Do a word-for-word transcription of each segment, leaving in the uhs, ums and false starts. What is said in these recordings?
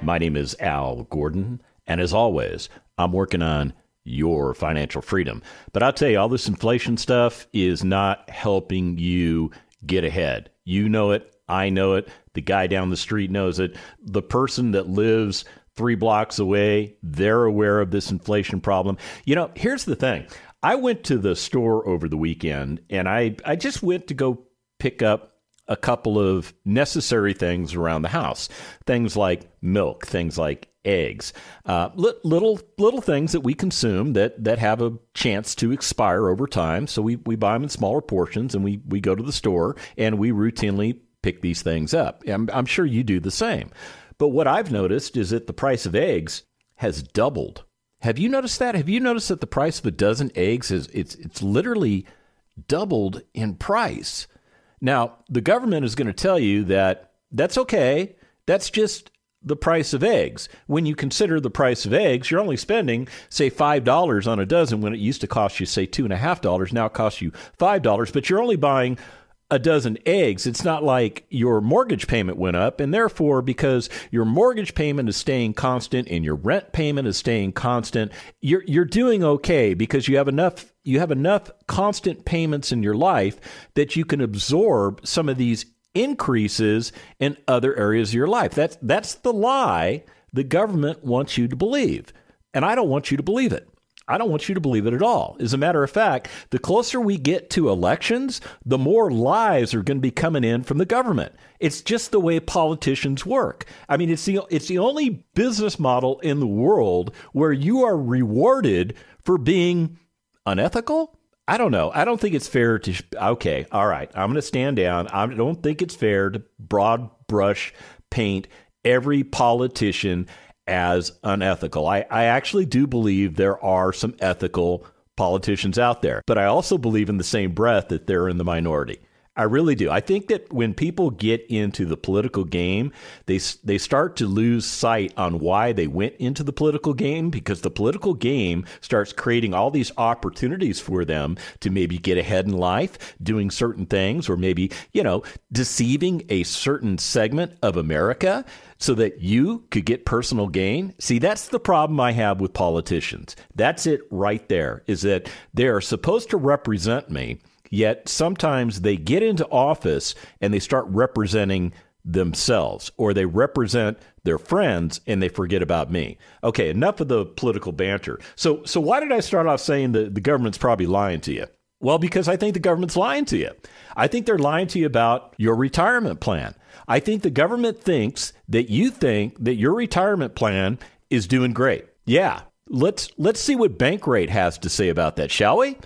My name is Al Gordon, and as always, I'm working on your financial freedom. But I'll tell you, all this inflation stuff is not helping you get ahead. You know it. I know it. The guy down the street knows it. The person that lives three blocks away, they're aware of this inflation problem. You know, here's the thing. I went to the store over the weekend, and I, I just went to go pick up a couple of necessary things around the house, things like milk, things like eggs, uh, li- little little things that we consume that that have a chance to expire over time. So we, we buy them in smaller portions, and we, we go to the store, and we routinely pick these things up. And I'm, I'm sure you do the same. But what I've noticed is that the price of eggs has doubled. Have you noticed that? Have you noticed that the price of a dozen eggs is it's it's literally doubled in price? Now, the government is going to tell you that that's okay. That's just the price of eggs. When you consider the price of eggs, you're only spending, say, five dollars on a dozen when it used to cost you, say, two dollars and fifty cents. Now it costs you five dollars, but you're only buying a dozen eggs. It's not like your mortgage payment went up, and therefore, because your mortgage payment is staying constant and your rent payment is staying constant, you're you're doing okay because you have enough you have enough constant payments in your life that you can absorb some of these increases in other areas of your life. That's that's the lie the government wants you to believe, and I don't want you to believe it. I don't want you to believe it at all. As a matter of fact, the closer we get to elections, the more lies are going to be coming in from the government. It's just the way politicians work. I mean, it's the it's the only business model in the world where you are rewarded for being unethical. I don't know. I don't think it's fair to. Okay, all right. I'm going to stand down. I don't think it's fair to broad brush paint every politician as unethical. I, I actually do believe there are some ethical politicians out there, but I also believe in the same breath that they're in the minority. I really do. I think that when people get into the political game, they they start to lose sight on why they went into the political game, because the political game starts creating all these opportunities for them to maybe get ahead in life, doing certain things, or maybe, you know, deceiving a certain segment of America so that you could get personal gain. See, that's the problem I have with politicians. That's it right there, is that they're supposed to represent me, yet sometimes they get into office and they start representing themselves, or they represent their friends and they forget about me. Okay, enough of the political banter. So so why did I start off saying that the government's probably lying to you? Well, because I think the government's lying to you. I think they're lying to you about your retirement plan. I think the government thinks that you think that your retirement plan is doing great. Yeah. Let's let's see what Bankrate has to say about that, shall we?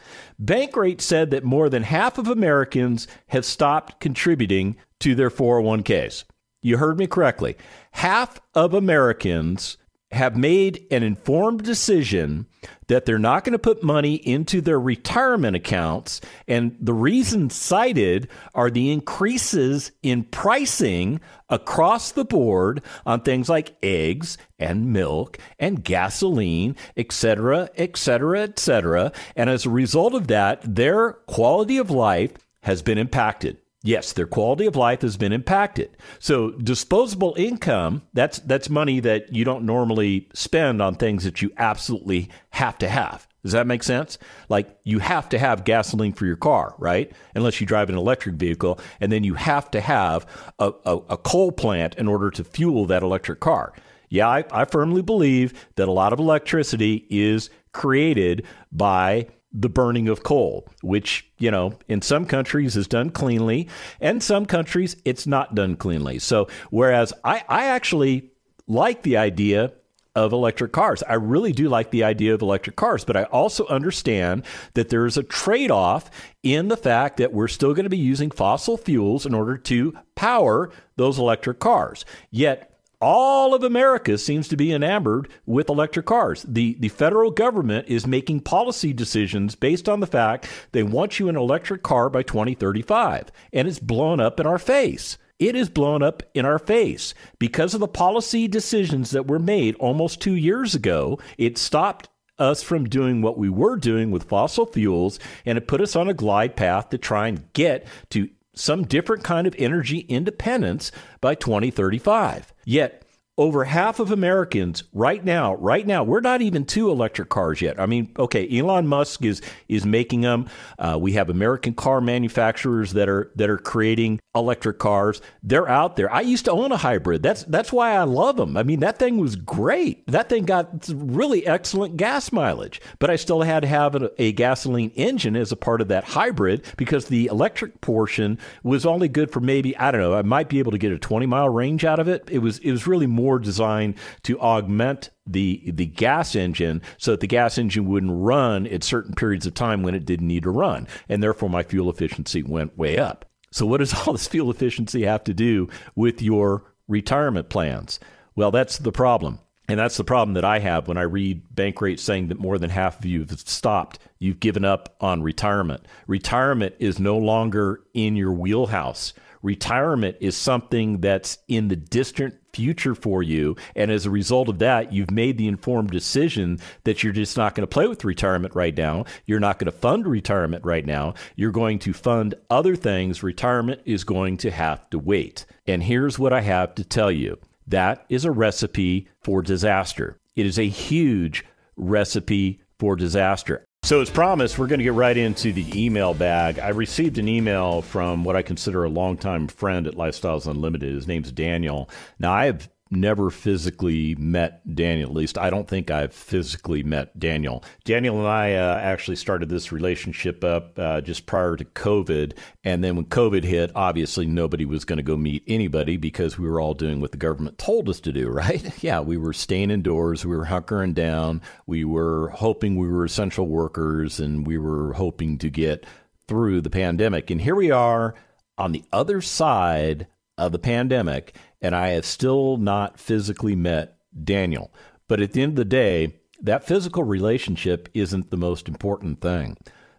Bankrate said that more than half of Americans have stopped contributing to their four oh one k's. You heard me correctly. Half of Americans have made an informed decision that they're not going to put money into their retirement accounts. And the reasons cited are the increases in pricing across the board on things like eggs and milk and gasoline, et cetera, et cetera, et cetera. And as a result of that, their quality of life has been impacted. Yes, their quality of life has been impacted. So disposable income, that's that's money that you don't normally spend on things that you absolutely have to have. Does that make sense? Like, you have to have gasoline for your car, right? Unless you drive an electric vehicle, and then you have to have a, a, a coal plant in order to fuel that electric car. Yeah, I, I firmly believe that a lot of electricity is created by the burning of coal, which, you know, in some countries is done cleanly, and some countries it's not done cleanly. So whereas I, I actually like the idea of electric cars, I really do like the idea of electric cars, but I also understand that there is a trade-off in the fact that we're still going to be using fossil fuels in order to power those electric cars. Yet All of America seems to be enamored with electric cars. The the federal government is making policy decisions based on the fact they want you in an electric car by twenty thirty-five. And it's blown up in our face. It is blown up in our face because of the policy decisions that were made almost two years ago. It stopped us from doing what we were doing with fossil fuels, and it put us on a glide path to try and get to some different kind of energy independence by twenty thirty-five. Yet over half of Americans right now, right now, we're not even to electric cars yet. I mean, okay, Elon Musk is is making them. Uh, we have American car manufacturers that are that are creating electric cars. They're out there. I used to own a hybrid. That's that's why I love them. I mean, that thing was great. That thing got really excellent gas mileage, but I still had to have a, a gasoline engine as a part of that hybrid because the electric portion was only good for maybe, I don't know, I might be able to get a twenty mile range out of it. It was it was really more. more designed to augment the the gas engine so that the gas engine wouldn't run at certain periods of time when it didn't need to run. And therefore, my fuel efficiency went way up. So what does all this fuel efficiency have to do with your retirement plans? Well, that's the problem. And that's the problem that I have when I read Bankrate saying that more than half of you have stopped. You've given up on retirement. Retirement is no longer in your wheelhouse. Retirement is something that's in the distant future for you. And as a result of that, you've made the informed decision that you're just not going to play with retirement right now. You're not going to fund retirement right now. You're going to fund other things. Retirement is going to have to wait. And here's what I have to tell you. That is a recipe for disaster. It is a huge recipe for disaster. So as promised, we're going to get right into the email bag. I received an email from what I consider a longtime friend at Lifestyles Unlimited. His name's Daniel. Now, I have never physically met Daniel. At least I don't think I've physically met Daniel. Daniel and I uh, actually started this relationship up uh, just prior to COVID. And then when COVID hit, obviously nobody was going to go meet anybody because we were all doing what the government told us to do, right? Yeah, we were staying indoors. We were hunkering down. We were hoping we were essential workers and we were hoping to get through the pandemic. And here we are on the other side of the pandemic. And I have still not physically met Daniel. But at the end of the day, that physical relationship isn't the most important thing.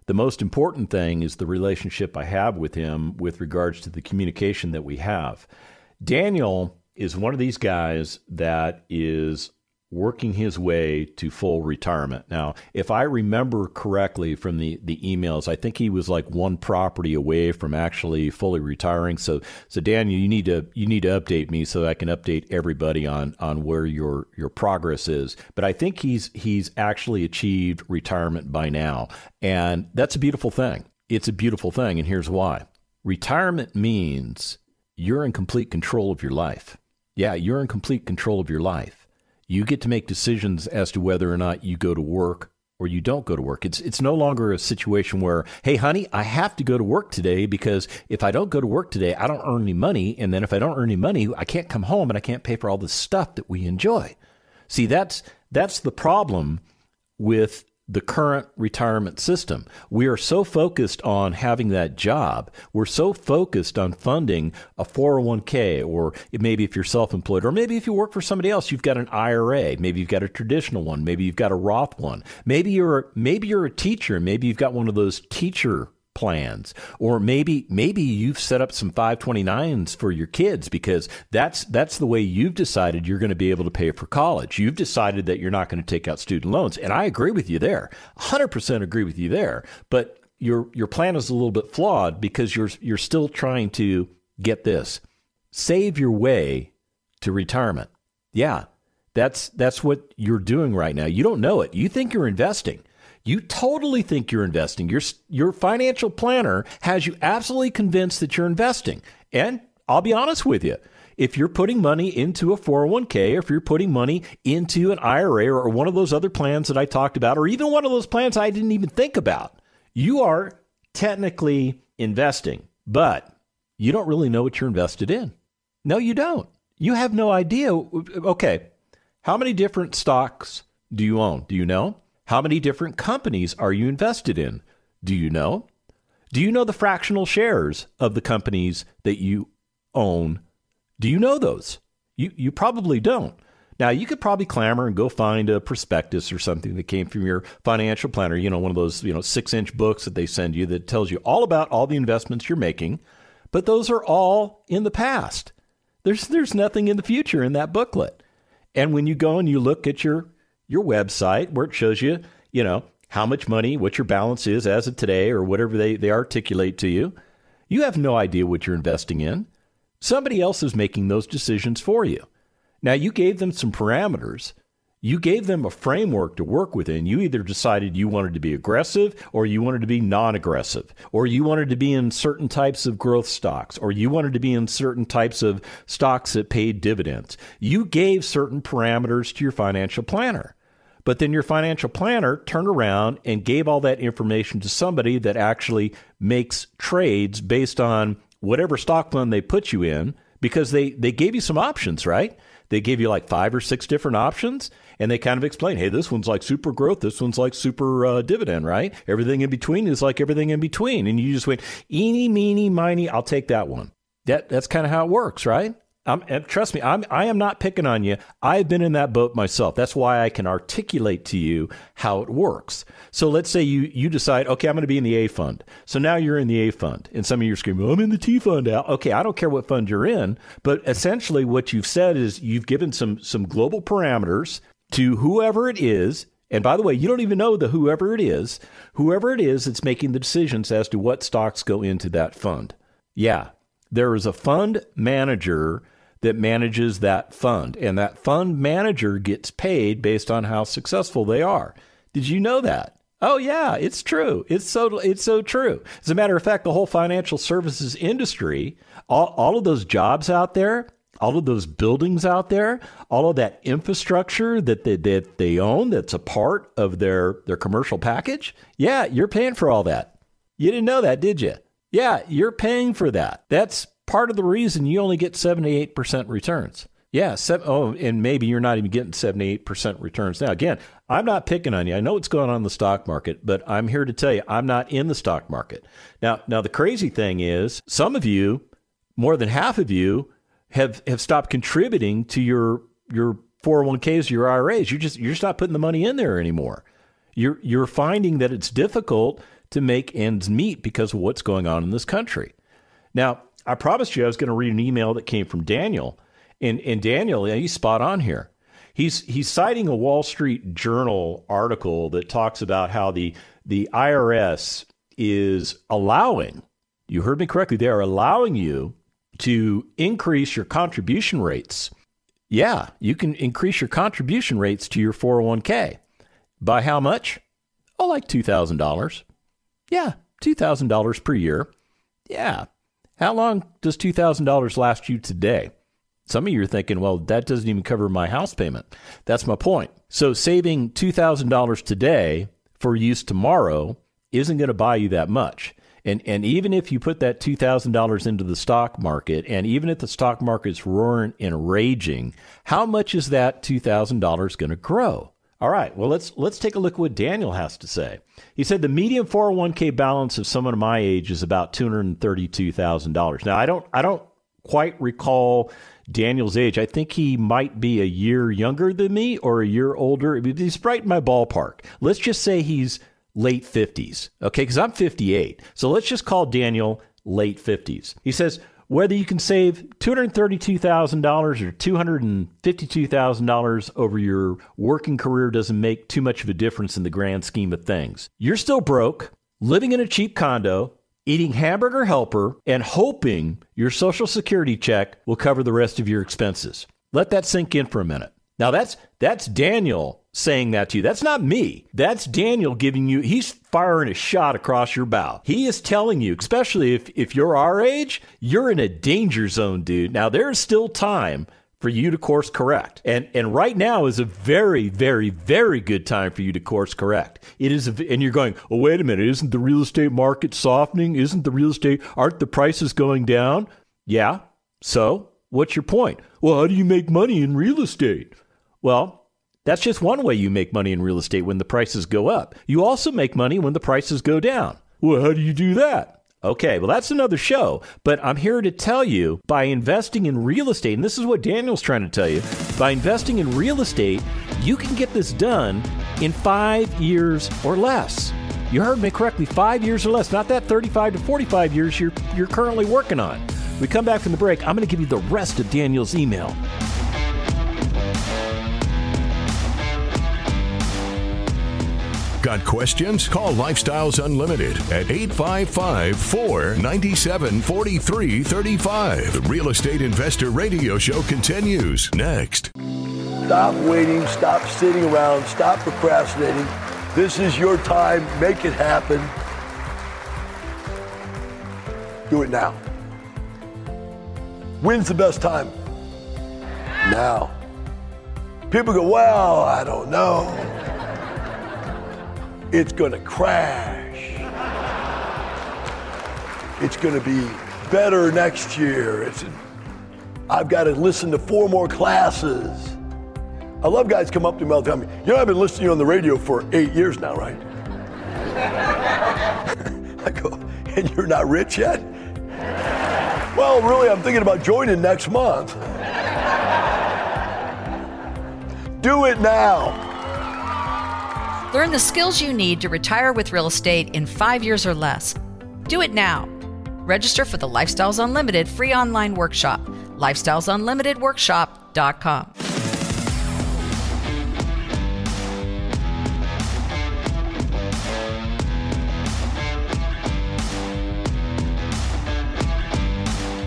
The most important thing is the relationship I have with him with regards to the communication that we have. Daniel is one of these guys that is working his way to full retirement. Now, if I remember correctly from the, the emails, I think he was like one property away from actually fully retiring. So, so Daniel, you need to you need to update me so that I can update everybody on on where your your progress is. But I think he's he's actually achieved retirement by now, and that's a beautiful thing. It's a beautiful thing, and here's why. Retirement means you're in complete control of your life. Yeah, you're in complete control of your life. You get to make decisions as to whether or not you go to work or you don't go to work. It's it's no longer a situation where, hey, honey, I have to go to work today because if I don't go to work today, I don't earn any money. And then if I don't earn any money, I can't come home and I can't pay for all the stuff that we enjoy. See, that's that's the problem with the current retirement system. We are so focused on having that job. We're so focused on funding a four oh one k, or maybe if you're self-employed, or maybe if you work for somebody else, you've got an I R A. Maybe you've got a traditional one. Maybe you've got a Roth one. Maybe you're, maybe you're a teacher. Maybe you've got one of those teacher plans, or maybe maybe you've set up some five twenty-nines for your kids because that's that's the way you've decided you're going to be able to pay for college. You've decided that you're not going to take out student loans, and I agree with you there. one hundred percent agree with you there, but your your plan is a little bit flawed because you're you're still trying to get this. Save your way to retirement. Yeah. That's that's what you're doing right now. You don't know it. You think you're investing. You totally think you're investing. Your your financial planner has you absolutely convinced that you're investing. And I'll be honest with you. If you're putting money into a four oh one k, or if you're putting money into an I R A or one of those other plans that I talked about, or even one of those plans I didn't even think about, you are technically investing, but you don't really know what you're invested in. No, you don't. You have no idea. Okay, how many different stocks do you own? Do you know? How many different companies are you invested in? Do you know? Do you know the fractional shares of the companies that you own? Do you know those? You you probably don't. Now, you could probably clamor and go find a prospectus or something that came from your financial planner, you know, one of those, you know, six-inch books that they send you that tells you all about all the investments you're making. But those are all in the past. There's there's nothing in the future in that booklet. And when you go and you look at your your website where it shows you, you know, how much money, what your balance is as of today or whatever they, they articulate to you, you have no idea what you're investing in. Somebody else is making those decisions for you. Now, you gave them some parameters. You gave them a framework to work within. You either decided you wanted to be aggressive or you wanted to be non-aggressive, or you wanted to be in certain types of growth stocks, or you wanted to be in certain types of stocks that paid dividends. You gave certain parameters to your financial planner, but then your financial planner turned around and gave all that information to somebody that actually makes trades based on whatever stock fund they put you in, because they, they gave you some options, right? They gave you like five or six different options, and they kind of explain, hey, this one's like super growth. This one's like super uh, dividend, right? Everything in between is like everything in between. And you just went, eeny, meeny, miny, I'll take that one. That That's kind of how it works, right? I'm, and trust me, I'm, I am not picking on you. I've been in that boat myself. That's why I can articulate to you how it works. So let's say you, you decide, okay, I'm going to be in the A fund. So now you're in the A fund, and some of you are screaming, I'm in the T fund now. Okay, I don't care what fund you're in, but essentially what you've said is you've given some some global parameters to whoever it is. And by the way, you don't even know the whoever it is, whoever it is that's making the decisions as to what stocks go into that fund. Yeah, there is a fund manager that manages that fund. And that fund manager gets paid based on how successful they are. Did you know that? Oh, yeah, it's true. It's so it's so true. As a matter of fact, the whole financial services industry, all, all of those jobs out there, all of those buildings out there, all of that infrastructure that they, that they own that's a part of their, their commercial package, yeah, you're paying for all that. You didn't know that, did you? Yeah, you're paying for that. That's part of the reason you only get seventy-eight percent returns. Yeah, seven, oh, and maybe you're not even getting seventy-eight percent returns. Now, again, I'm not picking on you. I know what's going on in the stock market, but I'm here to tell you I'm not in the stock market. Now, now the crazy thing is some of you, more than half of you, have, have stopped contributing to your your four oh one k's, your I R As. You're just, you're just not putting the money in there anymore. You're, you're finding that it's difficult to make ends meet because of what's going on in this country. Now, I promised you I was going to read an email that came from Daniel, and and Daniel, yeah, he's spot on here. He's he's citing a Wall Street Journal article that talks about how the the I R S is allowing, you heard me correctly, they are allowing you to increase your contribution rates. Yeah, you can increase your contribution rates to your four oh one k. By how much? Oh, like two thousand dollars. Yeah, two thousand dollars per year. Yeah. How long does two thousand dollars last you today? Some of you are thinking, well, that doesn't even cover my house payment. That's my point. So saving two thousand dollars today for use tomorrow isn't going to buy you that much. And and even if you put that two thousand dollars into the stock market, and even if the stock market's roaring and raging, how much is that two thousand dollars going to grow? All right, well, let's let's take a look at what Daniel has to say. He said the median four oh one k balance of someone my age is about two hundred thirty-two thousand dollars. Now, I don't I don't quite recall Daniel's age. I think he might be a year younger than me or a year older. He's right in my ballpark. Let's just say he's late fifties, okay, because I'm fifty-eight. So let's just call Daniel late fifties. He says, whether you can save two hundred thirty-two thousand dollars or two hundred fifty-two thousand dollars over your working career doesn't make too much of a difference in the grand scheme of things. You're still broke, living in a cheap condo, eating hamburger helper, and hoping your Social Security check will cover the rest of your expenses. Let that sink in for a minute. Now, that's that's Daniel saying that to you. That's not me. That's Daniel giving you, he's firing a shot across your bow. He is telling you, especially if, if you're our age, you're in a danger zone, dude. Now, there's still time for you to course correct. And and right now is a very, very, very good time for you to course correct. It is, a, and you're going, oh, wait a minute, isn't the real estate market softening? Isn't the real estate, aren't the prices going down? Yeah, so what's your point? Well, how do you make money in real estate? Well, that's just one way you make money in real estate when the prices go up. You also make money when the prices go down. Well, how do you do that? Okay, well, that's another show, but I'm here to tell you, by investing in real estate, and this is what Daniel's trying to tell you, by investing in real estate, you can get this done in five years or less. You heard me correctly, five years or less, not that thirty-five to forty-five years you're, you're currently working on. We come back from the break, I'm going to give you the rest of Daniel's email. Got questions? Call Lifestyles Unlimited at eight five five, four nine seven, four three three five. The Real Estate Investor Radio Show continues next. Stop waiting. Stop sitting around. Stop procrastinating. This is your time. Make it happen. Do it now. When's the best time? Now. People go, well, I don't know. It's gonna crash. It's gonna be better next year. It's, I've got to listen to four more classes. I love guys come up to me all the time. You know, I've been listening to you on the radio for eight years now, right? I go, and you're not rich yet? Well, really, I'm thinking about joining next month. Do it now. Learn the skills you need to retire with real estate in five years or less. Do it now. Register for the Lifestyles Unlimited free online workshop, lifestyles unlimited workshop dot com.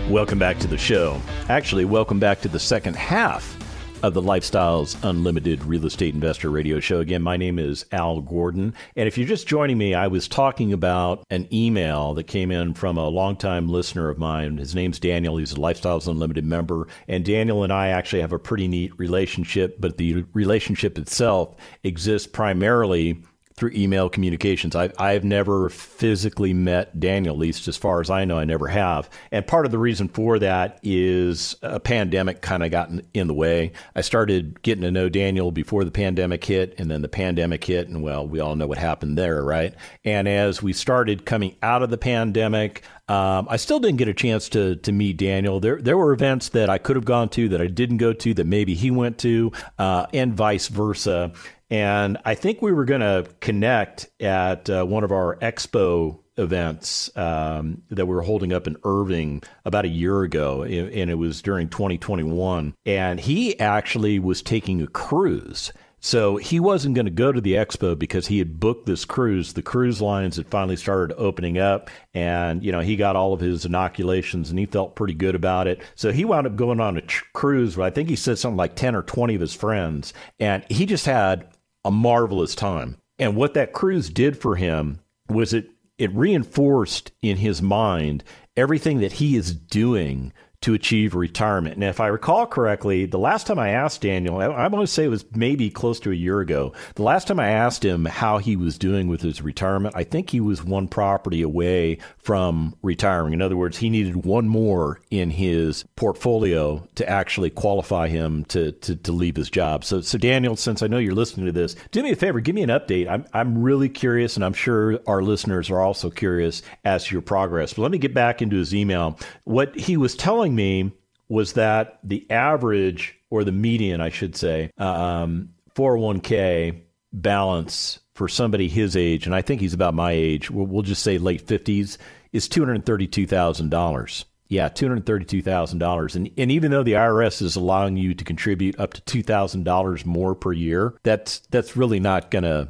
Welcome back to the show. Actually, welcome back to the second half of the Lifestyles Unlimited Real Estate Investor Radio Show. Again, my name is Al Gordon. And if you're just joining me, I was talking about an email that came in from a longtime listener of mine. His name's Daniel. He's a Lifestyles Unlimited member. And Daniel and I actually have a pretty neat relationship, but the relationship itself exists primarily through email communications. I've, I've never physically met Daniel, at least as far as I know, I never have. And part of the reason for that is a pandemic kind of got in, in the way. I started getting to know Daniel before the pandemic hit, and then the pandemic hit, and well, we all know what happened there, right? And as we started coming out of the pandemic, Um, I still didn't get a chance to to meet Daniel. There there were events that I could have gone to that I didn't go to that maybe he went to, uh, and vice versa. And I think we were going to connect at uh, one of our expo events um, that we were holding up in Irving about a year ago, and it was during twenty twenty-one. And he actually was taking a cruise. So he wasn't going to go to the expo because he had booked this cruise. The cruise lines had finally started opening up, and, you know, he got all of his inoculations and he felt pretty good about it. So he wound up going on a tr- cruise, but I think he said something like ten or twenty of his friends, and he just had a marvelous time. And what that cruise did for him was it, it reinforced in his mind everything that he is doing to achieve retirement. And if I recall correctly, the last time I asked Daniel, I'm going to say it was maybe close to a year ago, the last time I asked him how he was doing with his retirement, I think he was one property away from retiring. In other words, he needed one more in his portfolio to actually qualify him to to, to leave his job. So, so Daniel, since I know you're listening to this, do me a favor, give me an update. I'm, I'm really curious, and I'm sure our listeners are also curious as to your progress. But let me get back into his email. What he was telling me was that the average, or the median, I should say, um, four oh one k balance for somebody his age, and I think he's about my age, we'll just say late fifties, is two hundred thirty-two thousand dollars. Yeah, two hundred thirty-two thousand dollars. And, and even though the I R S is allowing you to contribute up to two thousand dollars more per year, that's that's really not going to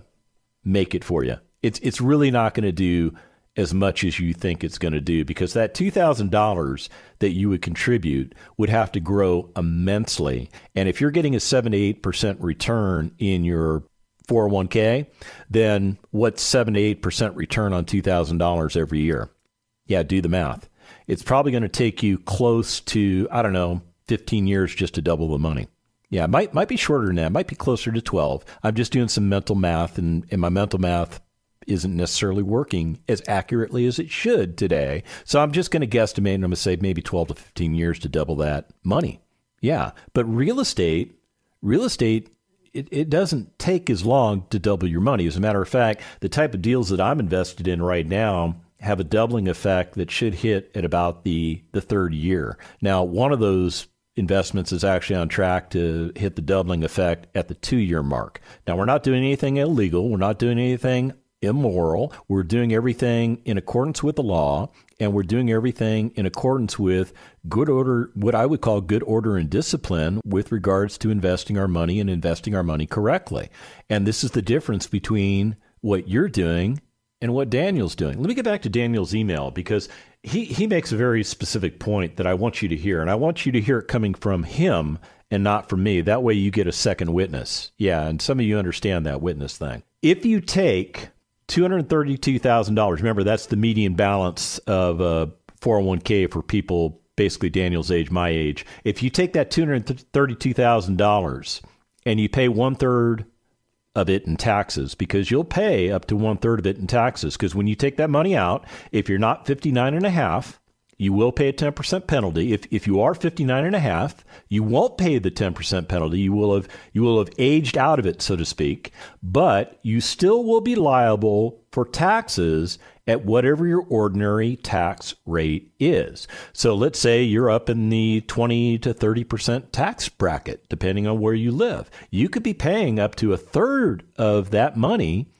make it for you. It's, it's really not going to do as much as you think it's going to do, because that two thousand dollars that you would contribute would have to grow immensely. And if you're getting a seven to eight percent return in your four oh one k, then what's seven to eight percent return on two thousand dollars every year? Yeah, do the math. It's probably going to take you close to, I don't know, fifteen years just to double the money. Yeah, it might, might be shorter than that. It might be closer to twelve. I'm just doing some mental math, and, and my mental math isn't necessarily working as accurately as it should today. So I'm just going to guesstimate, and I'm going to say maybe twelve to fifteen years to double that money. Yeah. But real estate, real estate, it, it doesn't take as long to double your money. As a matter of fact, the type of deals that I'm invested in right now have a doubling effect that should hit at about the, the third year. Now, one of those investments is actually on track to hit the doubling effect at the two-year mark. Now, we're not doing anything illegal. We're not doing anything immoral. We're doing everything in accordance with the law, and we're doing everything in accordance with good order, what I would call good order and discipline with regards to investing our money and investing our money correctly. And this is the difference between what you're doing and what Daniel's doing. Let me get back to Daniel's email, because he, he makes a very specific point that I want you to hear, and I want you to hear it coming from him and not from me. That way you get a second witness. Yeah, and some of you understand that witness thing. If you take two hundred thirty-two thousand dollars, remember, that's the median balance of a four oh one k for people basically Daniel's age, my age. If you take that two hundred thirty-two thousand dollars and you pay one-third of it in taxes, because you'll pay up to one third of it in taxes. Because when you take that money out, if you're not fifty-nine and a half, you will pay a ten percent penalty. If if you are fifty-nine and a half, you won't pay the ten percent penalty. You will have you will have aged out of it, so to speak, but you still will be liable for taxes at whatever your ordinary tax rate is. So let's say you're up in the twenty to thirty percent tax bracket, depending on where you live. You could be paying up to a third of that money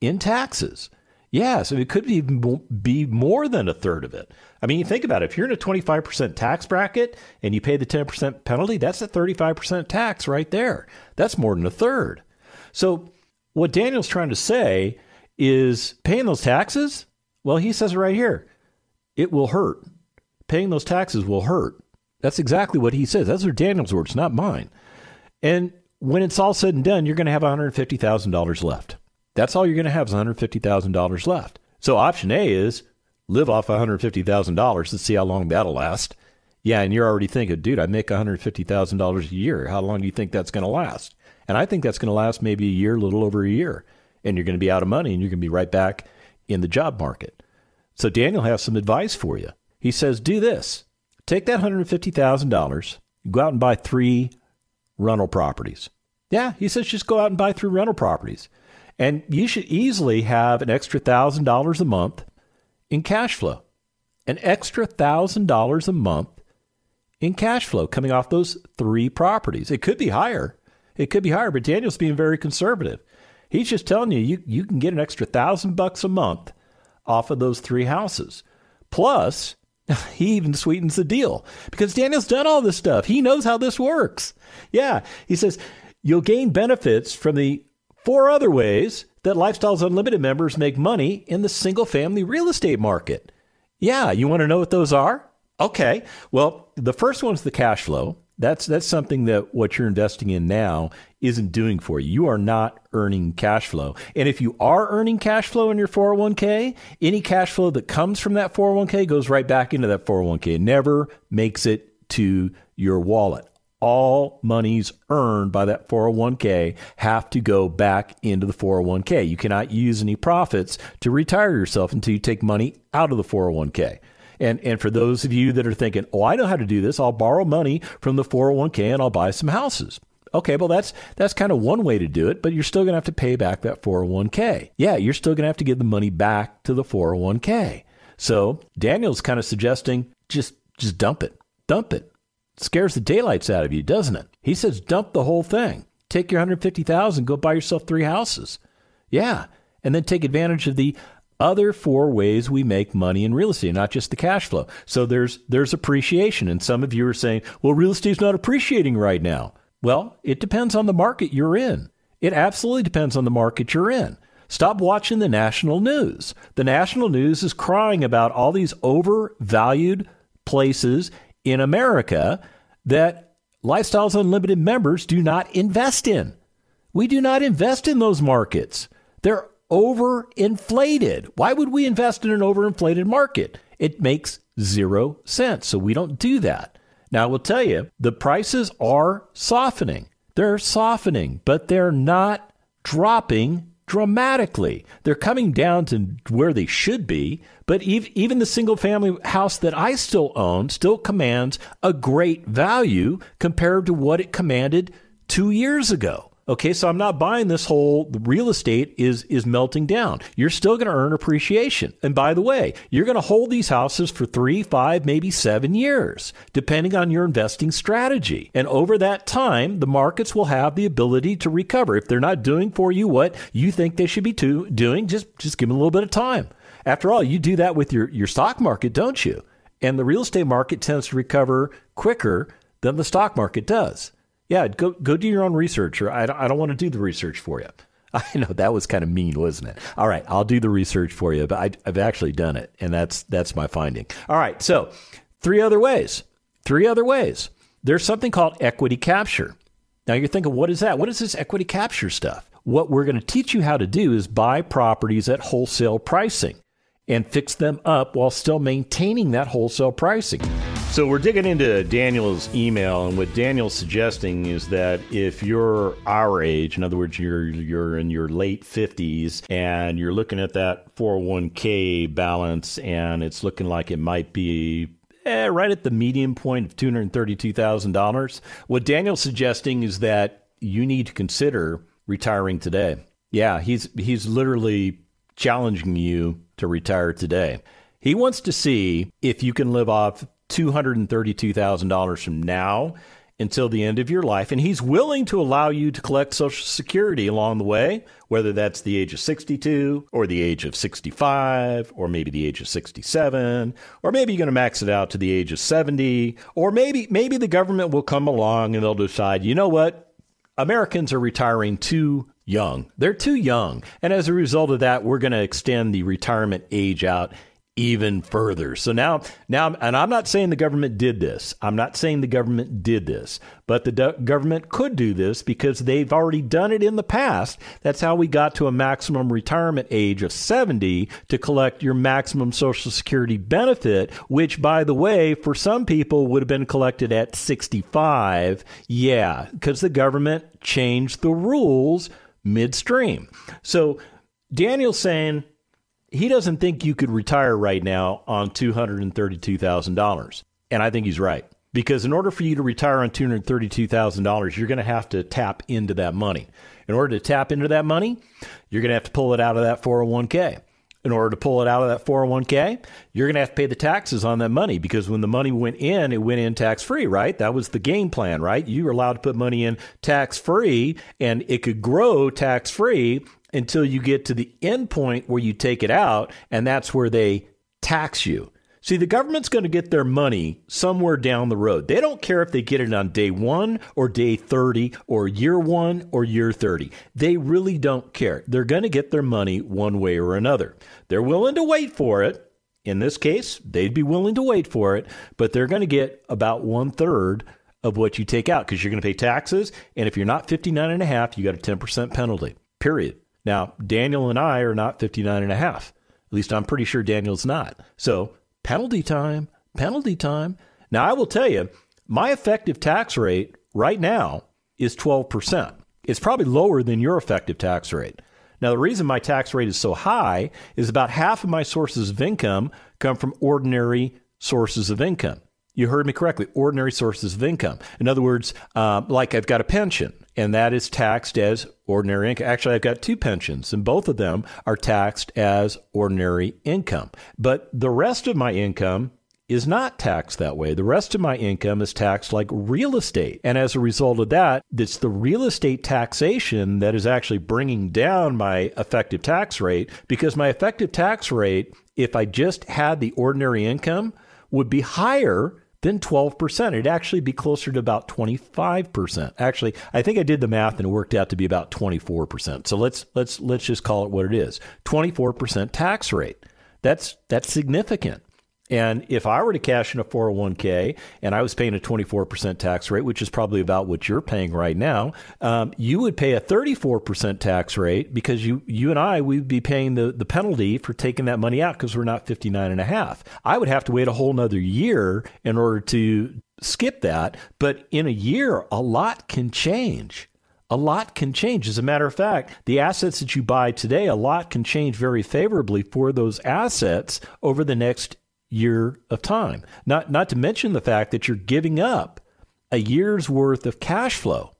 in taxes. Yeah, so it could be, be more than a third of it. I mean, you think about it. If you're in a twenty-five percent tax bracket and you pay the ten percent penalty, that's a thirty-five percent tax right there. That's more than a third. So what Daniel's trying to say is paying those taxes, well, he says it right here. It will hurt. Paying those taxes will hurt. That's exactly what he says. Those are Daniel's words, not mine. And when it's all said and done, you're going to have one hundred fifty thousand dollars left. That's all you're going to have is one hundred fifty thousand dollars left. So option A is live off one hundred fifty thousand dollars and see how long that'll last. Yeah, and you're already thinking, dude, I make one hundred fifty thousand dollars a year. How long do you think that's going to last? And I think that's going to last maybe a year, a little over a year. And you're going to be out of money, and you're going to be right back in the job market. So Daniel has some advice for you. He says, do this. Take that one hundred fifty thousand dollars, go out and buy three rental properties. Yeah, he says just go out and buy three rental properties. And you should easily have an extra one thousand dollars a month in cash flow. An extra one thousand dollars a month in cash flow coming off those three properties. It could be higher. It could be higher, but Daniel's being very conservative. He's just telling you, you, you can get an extra thousand bucks a month off of those three houses. Plus, he even sweetens the deal because Daniel's done all this stuff. He knows how this works. Yeah. He says, you'll gain benefits from the four other ways that Lifestyles Unlimited members make money in the single family real estate market. Yeah. You want to know what those are? Okay. Well, the first one's the cash flow. That's that's something that what you're investing in now isn't doing for you. You are not earning cash flow. And if you are earning cash flow in your four oh one k, any cash flow that comes from that four oh one k goes right back into that four oh one k. It never makes it to your wallet. All monies earned by that four oh one k have to go back into the four oh one k. You cannot use any profits to retire yourself until you take money out of the four oh one k. And and for those of you that are thinking, oh, I know how to do this. I'll borrow money from the four oh one k and I'll buy some houses. Okay, well, that's that's kind of one way to do it, but you're still going to have to pay back that four oh one k. Yeah, you're still going to have to give the money back to the four oh one k. So Daniel's kind of suggesting just just dump it. Dump it. It scares the daylights out of you, doesn't it? He says dump the whole thing. Take your one hundred fifty thousand dollars, go buy yourself three houses. Yeah, and then take advantage of the other four ways we make money in real estate, not just the cash flow. So there's there's appreciation. And some of you are saying, well, real estate's not appreciating right now. Well, it depends on the market you're in. It absolutely depends on the market you're in. Stop watching the national news. The national news is crying about all these overvalued places in America that Lifestyles Unlimited members do not invest in. We do not invest in those markets. They're overinflated. Why would we invest in an overinflated market? It makes zero sense. So we don't do that. Now, I will tell you, the prices are softening. They're softening, but they're not dropping dramatically. They're coming down to where they should be. But even the single family house that I still own still commands a great value compared to what it commanded two years ago. Okay, so I'm not buying this whole the real estate is is melting down. You're still going to earn appreciation. And by the way, you're going to hold these houses for three, five, maybe seven years, depending on your investing strategy. And over that time, the markets will have the ability to recover. If they're not doing for you what you think they should be to, doing, just, just give them a little bit of time. After all, you do that with your, your stock market, don't you? And the real estate market tends to recover quicker than the stock market does. Yeah, go go do your own research, or I don't, I don't want to do the research for you. I know that was kind of mean, wasn't it? All right, I'll do the research for you, but I, I've actually done it, and that's that's my finding. All right, so three other ways. Three other ways. There's something called equity capture. Now you're thinking, what is that? What is this equity capture stuff? What we're going to teach you how to do is buy properties at wholesale pricing and fix them up while still maintaining that wholesale pricing. So we're digging into Daniel's email, and what Daniel's suggesting is that if you're our age, in other words, you're you're in your late fifties, and you're looking at that four oh one k balance, and it's looking like it might be eh, right at the median point of two hundred thirty-two thousand dollars, what Daniel's suggesting is that you need to consider retiring today. Yeah, he's he's literally challenging you to retire today. He wants to see if you can live off two hundred thirty-two thousand dollars from now until the end of your life. And he's willing to allow you to collect Social Security along the way, whether that's the age of sixty-two or the age of sixty-five, or maybe the age of sixty-seven, or maybe you're going to max it out to the age of seventy, or maybe maybe the government will come along and they'll decide, you know what? Americans are retiring too young. They're too young. And as a result of that, we're going to extend the retirement age out even further. So now, now, and I'm not saying the government did this. I'm not saying the government did this, but the do- government could do this because they've already done it in the past. That's how we got to a maximum retirement age of seventy to collect your maximum Social Security benefit, which, by the way, for some people would have been collected at sixty-five. Yeah, because the government changed the rules midstream. So Daniel's saying, he doesn't think you could retire right now on two hundred thirty-two thousand dollars. And I think he's right. Because in order for you to retire on two hundred thirty-two thousand dollars, you're going to have to tap into that money. In order to tap into that money, you're going to have to pull it out of that four oh one k. In order to pull it out of that four oh one k, you're going to have to pay the taxes on that money, because when the money went in, it went in tax-free, right? That was the game plan, right? You were allowed to put money in tax-free, and it could grow tax-free until you get to the end point where you take it out, and that's where they tax you. See, the government's going to get their money somewhere down the road. They don't care if they get it on day one or day thirty or year one or year thirty. They really don't care. They're going to get their money one way or another. They're willing to wait for it. In this case, they'd be willing to wait for it, but they're going to get about one third of what you take out, because you're going to pay taxes. And if you're not fifty-nine and a half, you got a ten percent penalty, period. Now, Daniel and I are not fifty-nine and a half. At least I'm pretty sure Daniel's not. So penalty time, penalty time. Now, I will tell you, my effective tax rate right now is twelve percent. It's probably lower than your effective tax rate. Now, the reason my tax rate is so high is about half of my sources of income come from ordinary sources of income. You heard me correctly, ordinary sources of income. In other words, uh, like I've got a pension, and that is taxed as ordinary income. Actually, I've got two pensions, and both of them are taxed as ordinary income. But the rest of my income is not taxed that way. The rest of my income is taxed like real estate. And as a result of that, it's the real estate taxation that is actually bringing down my effective tax rate, because my effective tax rate, if I just had the ordinary income, would be higher than twelve percent. It'd actually be closer to about twenty-five percent. Actually, I think I did the math and it worked out to be about twenty-four percent. So let's let's let's just call it what it is. twenty-four percent tax rate. That's that's significant. And if I were to cash in a four oh one k and I was paying a twenty-four percent tax rate, which is probably about what you're paying right now, um, you would pay a thirty-four percent tax rate, because you you and I, we'd be paying the, the penalty for taking that money out, because we're not fifty-nine and a half. I would have to wait a whole nother year in order to skip that. But in a year, a lot can change. A lot can change. As a matter of fact, the assets that you buy today, a lot can change very favorably for those assets over the next year of time. Not not to mention the fact that you're giving up a year's worth of cash flow.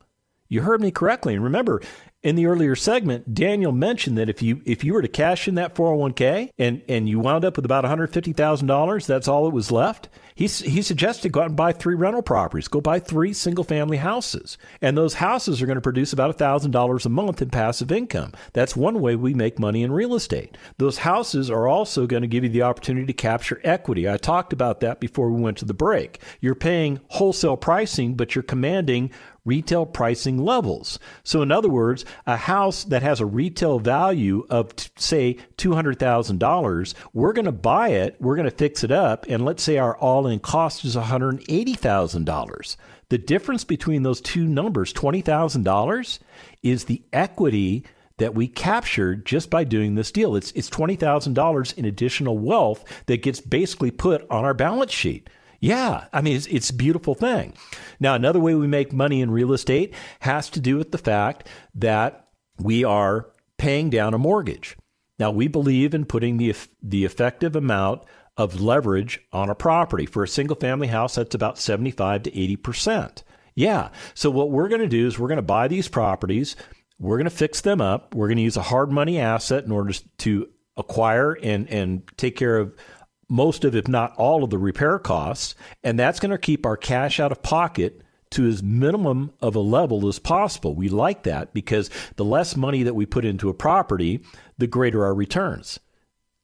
You heard me correctly. And remember, in the earlier segment, Daniel mentioned that if you if you were to cash in that four oh one k and and you wound up with about one hundred fifty thousand dollars, that's all that was left. He he suggested go out and buy three rental properties. Go buy three single-family houses. And those houses are going to produce about one thousand dollars a month in passive income. That's one way we make money in real estate. Those houses are also going to give you the opportunity to capture equity. I talked about that before we went to the break. You're paying wholesale pricing, but you're commanding retail pricing levels. So in other words, a house that has a retail value of, say, two hundred thousand dollars, we're going to buy it, we're going to fix it up, and let's say our all-in cost is one hundred eighty thousand dollars. The difference between those two numbers, twenty thousand dollars, is the equity that we captured just by doing this deal. It's, it's twenty thousand dollars in additional wealth that gets basically put on our balance sheet. Yeah, I mean, it's, it's a beautiful thing. Now, another way we make money in real estate has to do with the fact that we are paying down a mortgage. Now, we believe in putting the the effective amount of leverage on a property. For a single-family house, that's about seventy-five to eighty percent. Yeah, so what we're going to do is we're going to buy these properties. We're going to fix them up. We're going to use a hard money asset in order to acquire and, and take care of most of, if not all of, the repair costs, and that's going to keep our cash out of pocket to as minimum of a level as possible. We like that because the less money that we put into a property, the greater our returns.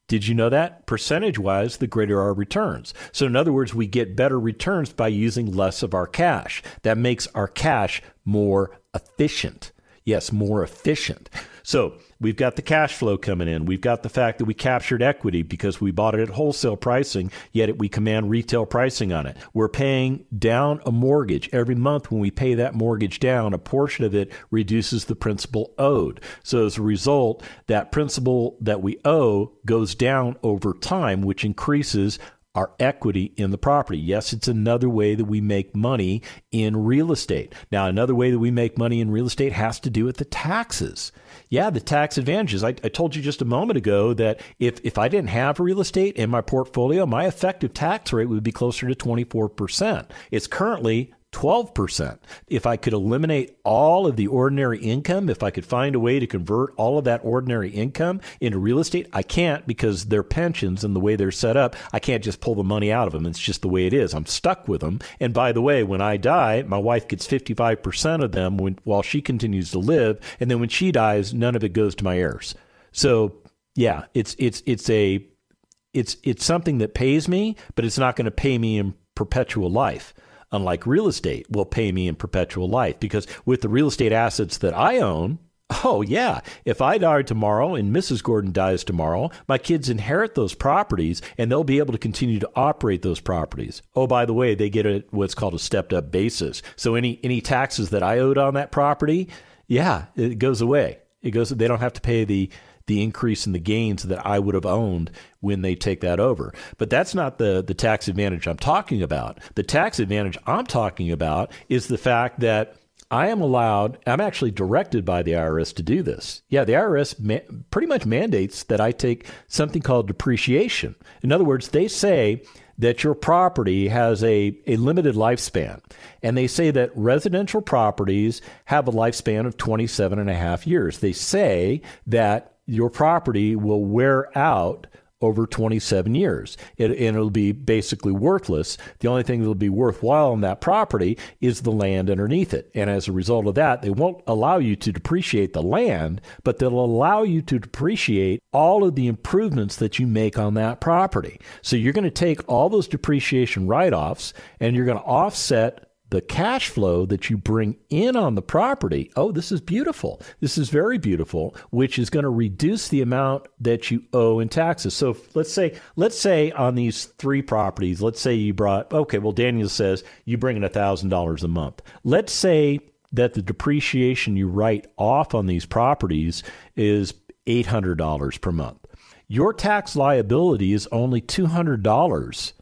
Did you know that? Percentage-wise, the greater our returns. So in other words, we get better returns by using less of our cash. That makes our cash more efficient. Yes, more efficient. So we've got the cash flow coming in. We've got the fact that we captured equity because we bought it at wholesale pricing, yet we command retail pricing on it. We're paying down a mortgage. Every month when we pay that mortgage down, a portion of it reduces the principal owed. So as a result, that principal that we owe goes down over time, which increases our equity in the property. Yes, it's another way that we make money in real estate. Now, another way that we make money in real estate has to do with the taxes. Yeah, the tax advantages. I, I told you just a moment ago that if, if I didn't have real estate in my portfolio, my effective tax rate would be closer to twenty-four percent. It's currently twelve percent. If I could eliminate all of the ordinary income, if I could find a way to convert all of that ordinary income into real estate, I can't because their pensions and the way they're set up, I can't just pull the money out of them. It's just the way it is. I'm stuck with them. And by the way, when I die, my wife gets fifty-five percent of them when, while she continues to live. And then when she dies, none of it goes to my heirs. So yeah, it's, it's, it's a, it's, it's something that pays me, but it's not going to pay me in perpetual life. Unlike real estate, will pay me in perpetual life. Because with the real estate assets that I own, oh yeah, if I die tomorrow and Missus Gordon dies tomorrow, my kids inherit those properties and they'll be able to continue to operate those properties. Oh, by the way, they get a, what's called a stepped-up basis. So any any taxes that I owed on that property, yeah, it goes away. It goes. They don't have to pay the the increase in the gains that I would have owned when they take that over. But that's not the, the tax advantage I'm talking about. The tax advantage I'm talking about is the fact that I am allowed, I'm actually directed by the I R S to do this. Yeah, the I R S ma- pretty much mandates that I take something called depreciation. In other words, they say that your property has a, a limited lifespan. And they say that residential properties have a lifespan of twenty-seven and a half years. They say that your property will wear out over twenty-seven years, it, and it'll be basically worthless. The only thing that'll be worthwhile on that property is the land underneath it. And as a result of that, they won't allow you to depreciate the land, but they'll allow you to depreciate all of the improvements that you make on that property. So you're going to take all those depreciation write-offs, and you're going to offset the cash flow that you bring in on the property. Oh, this is beautiful. This is very beautiful, which is going to reduce the amount that you owe in taxes. So let's say, let's say on these three properties, let's say you brought, okay, well, Daniel says you bring in one thousand dollars a month. Let's say that the depreciation you write off on these properties is eight hundred dollars per month. Your tax liability is only two hundred dollars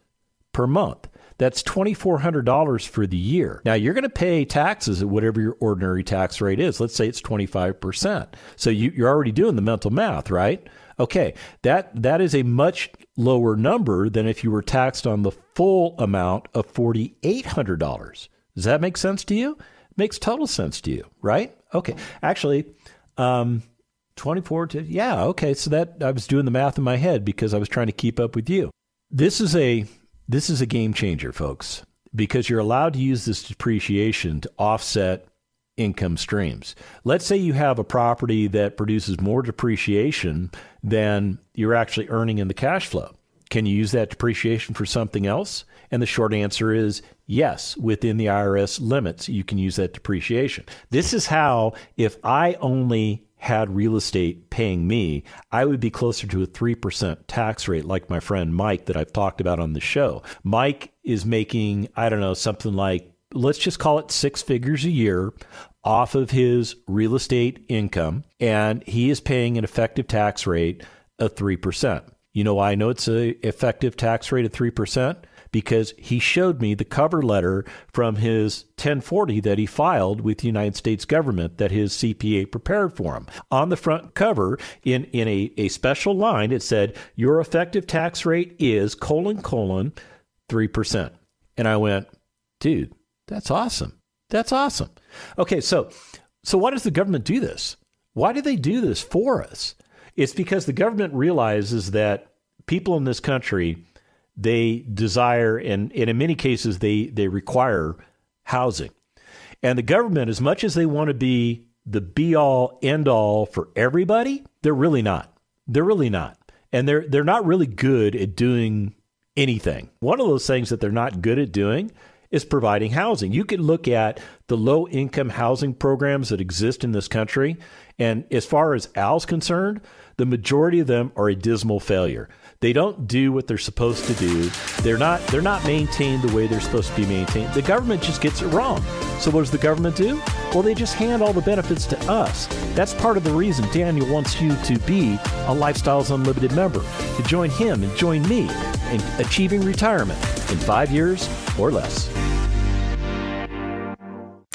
per month. That's two thousand four hundred dollars for the year. Now, you're going to pay taxes at whatever your ordinary tax rate is. Let's say it's twenty-five percent. So you, you're already doing the mental math, right? Okay, that that is a much lower number than if you were taxed on the full amount of four thousand eight hundred dollars. Does that make sense to you? Makes total sense to you, right? Okay. Actually, um, twenty-four to, yeah, okay. So that, I was doing the math in my head because I was trying to keep up with you. This is a, this is a game changer, folks, because you're allowed to use this depreciation to offset income streams. Let's say you have a property that produces more depreciation than you're actually earning in the cash flow. Can you use that depreciation for something else? And the short answer is yes, within the I R S limits, you can use that depreciation. This is how, if I only had real estate paying me, I would be closer to a three percent tax rate like my friend Mike that I've talked about on the show. Mike is making, I don't know, something like, let's just call it six figures a year off of his real estate income, and he is paying an effective tax rate of three percent. You know why I know it's an effective tax rate of three percent? Because he showed me the cover letter from his ten forty that he filed with the United States government that his C P A prepared for him. On the front cover, in, in a, a special line, it said, your effective tax rate is colon, colon, three percent. And I went, dude, that's awesome. That's awesome. Okay, so so why does the government do this? Why do they do this for us? It's because the government realizes that people in this country, they desire, and, and in many cases, they, they require housing. And the government, as much as they want to be the be-all, end-all for everybody, they're really not. They're really not. And they're they're not really good at doing anything. One of those things that they're not good at doing is providing housing. You could look at the low-income housing programs that exist in this country, and as far as Al's concerned, the majority of them are a dismal failure. They don't do what they're supposed to do. They're not they're not maintained the way they're supposed to be maintained. The government just gets it wrong. So what does the government do? Well, they just hand all the benefits to us. That's part of the reason Daniel wants you to be a Lifestyles Unlimited member, to join him and join me in achieving retirement in five years or less.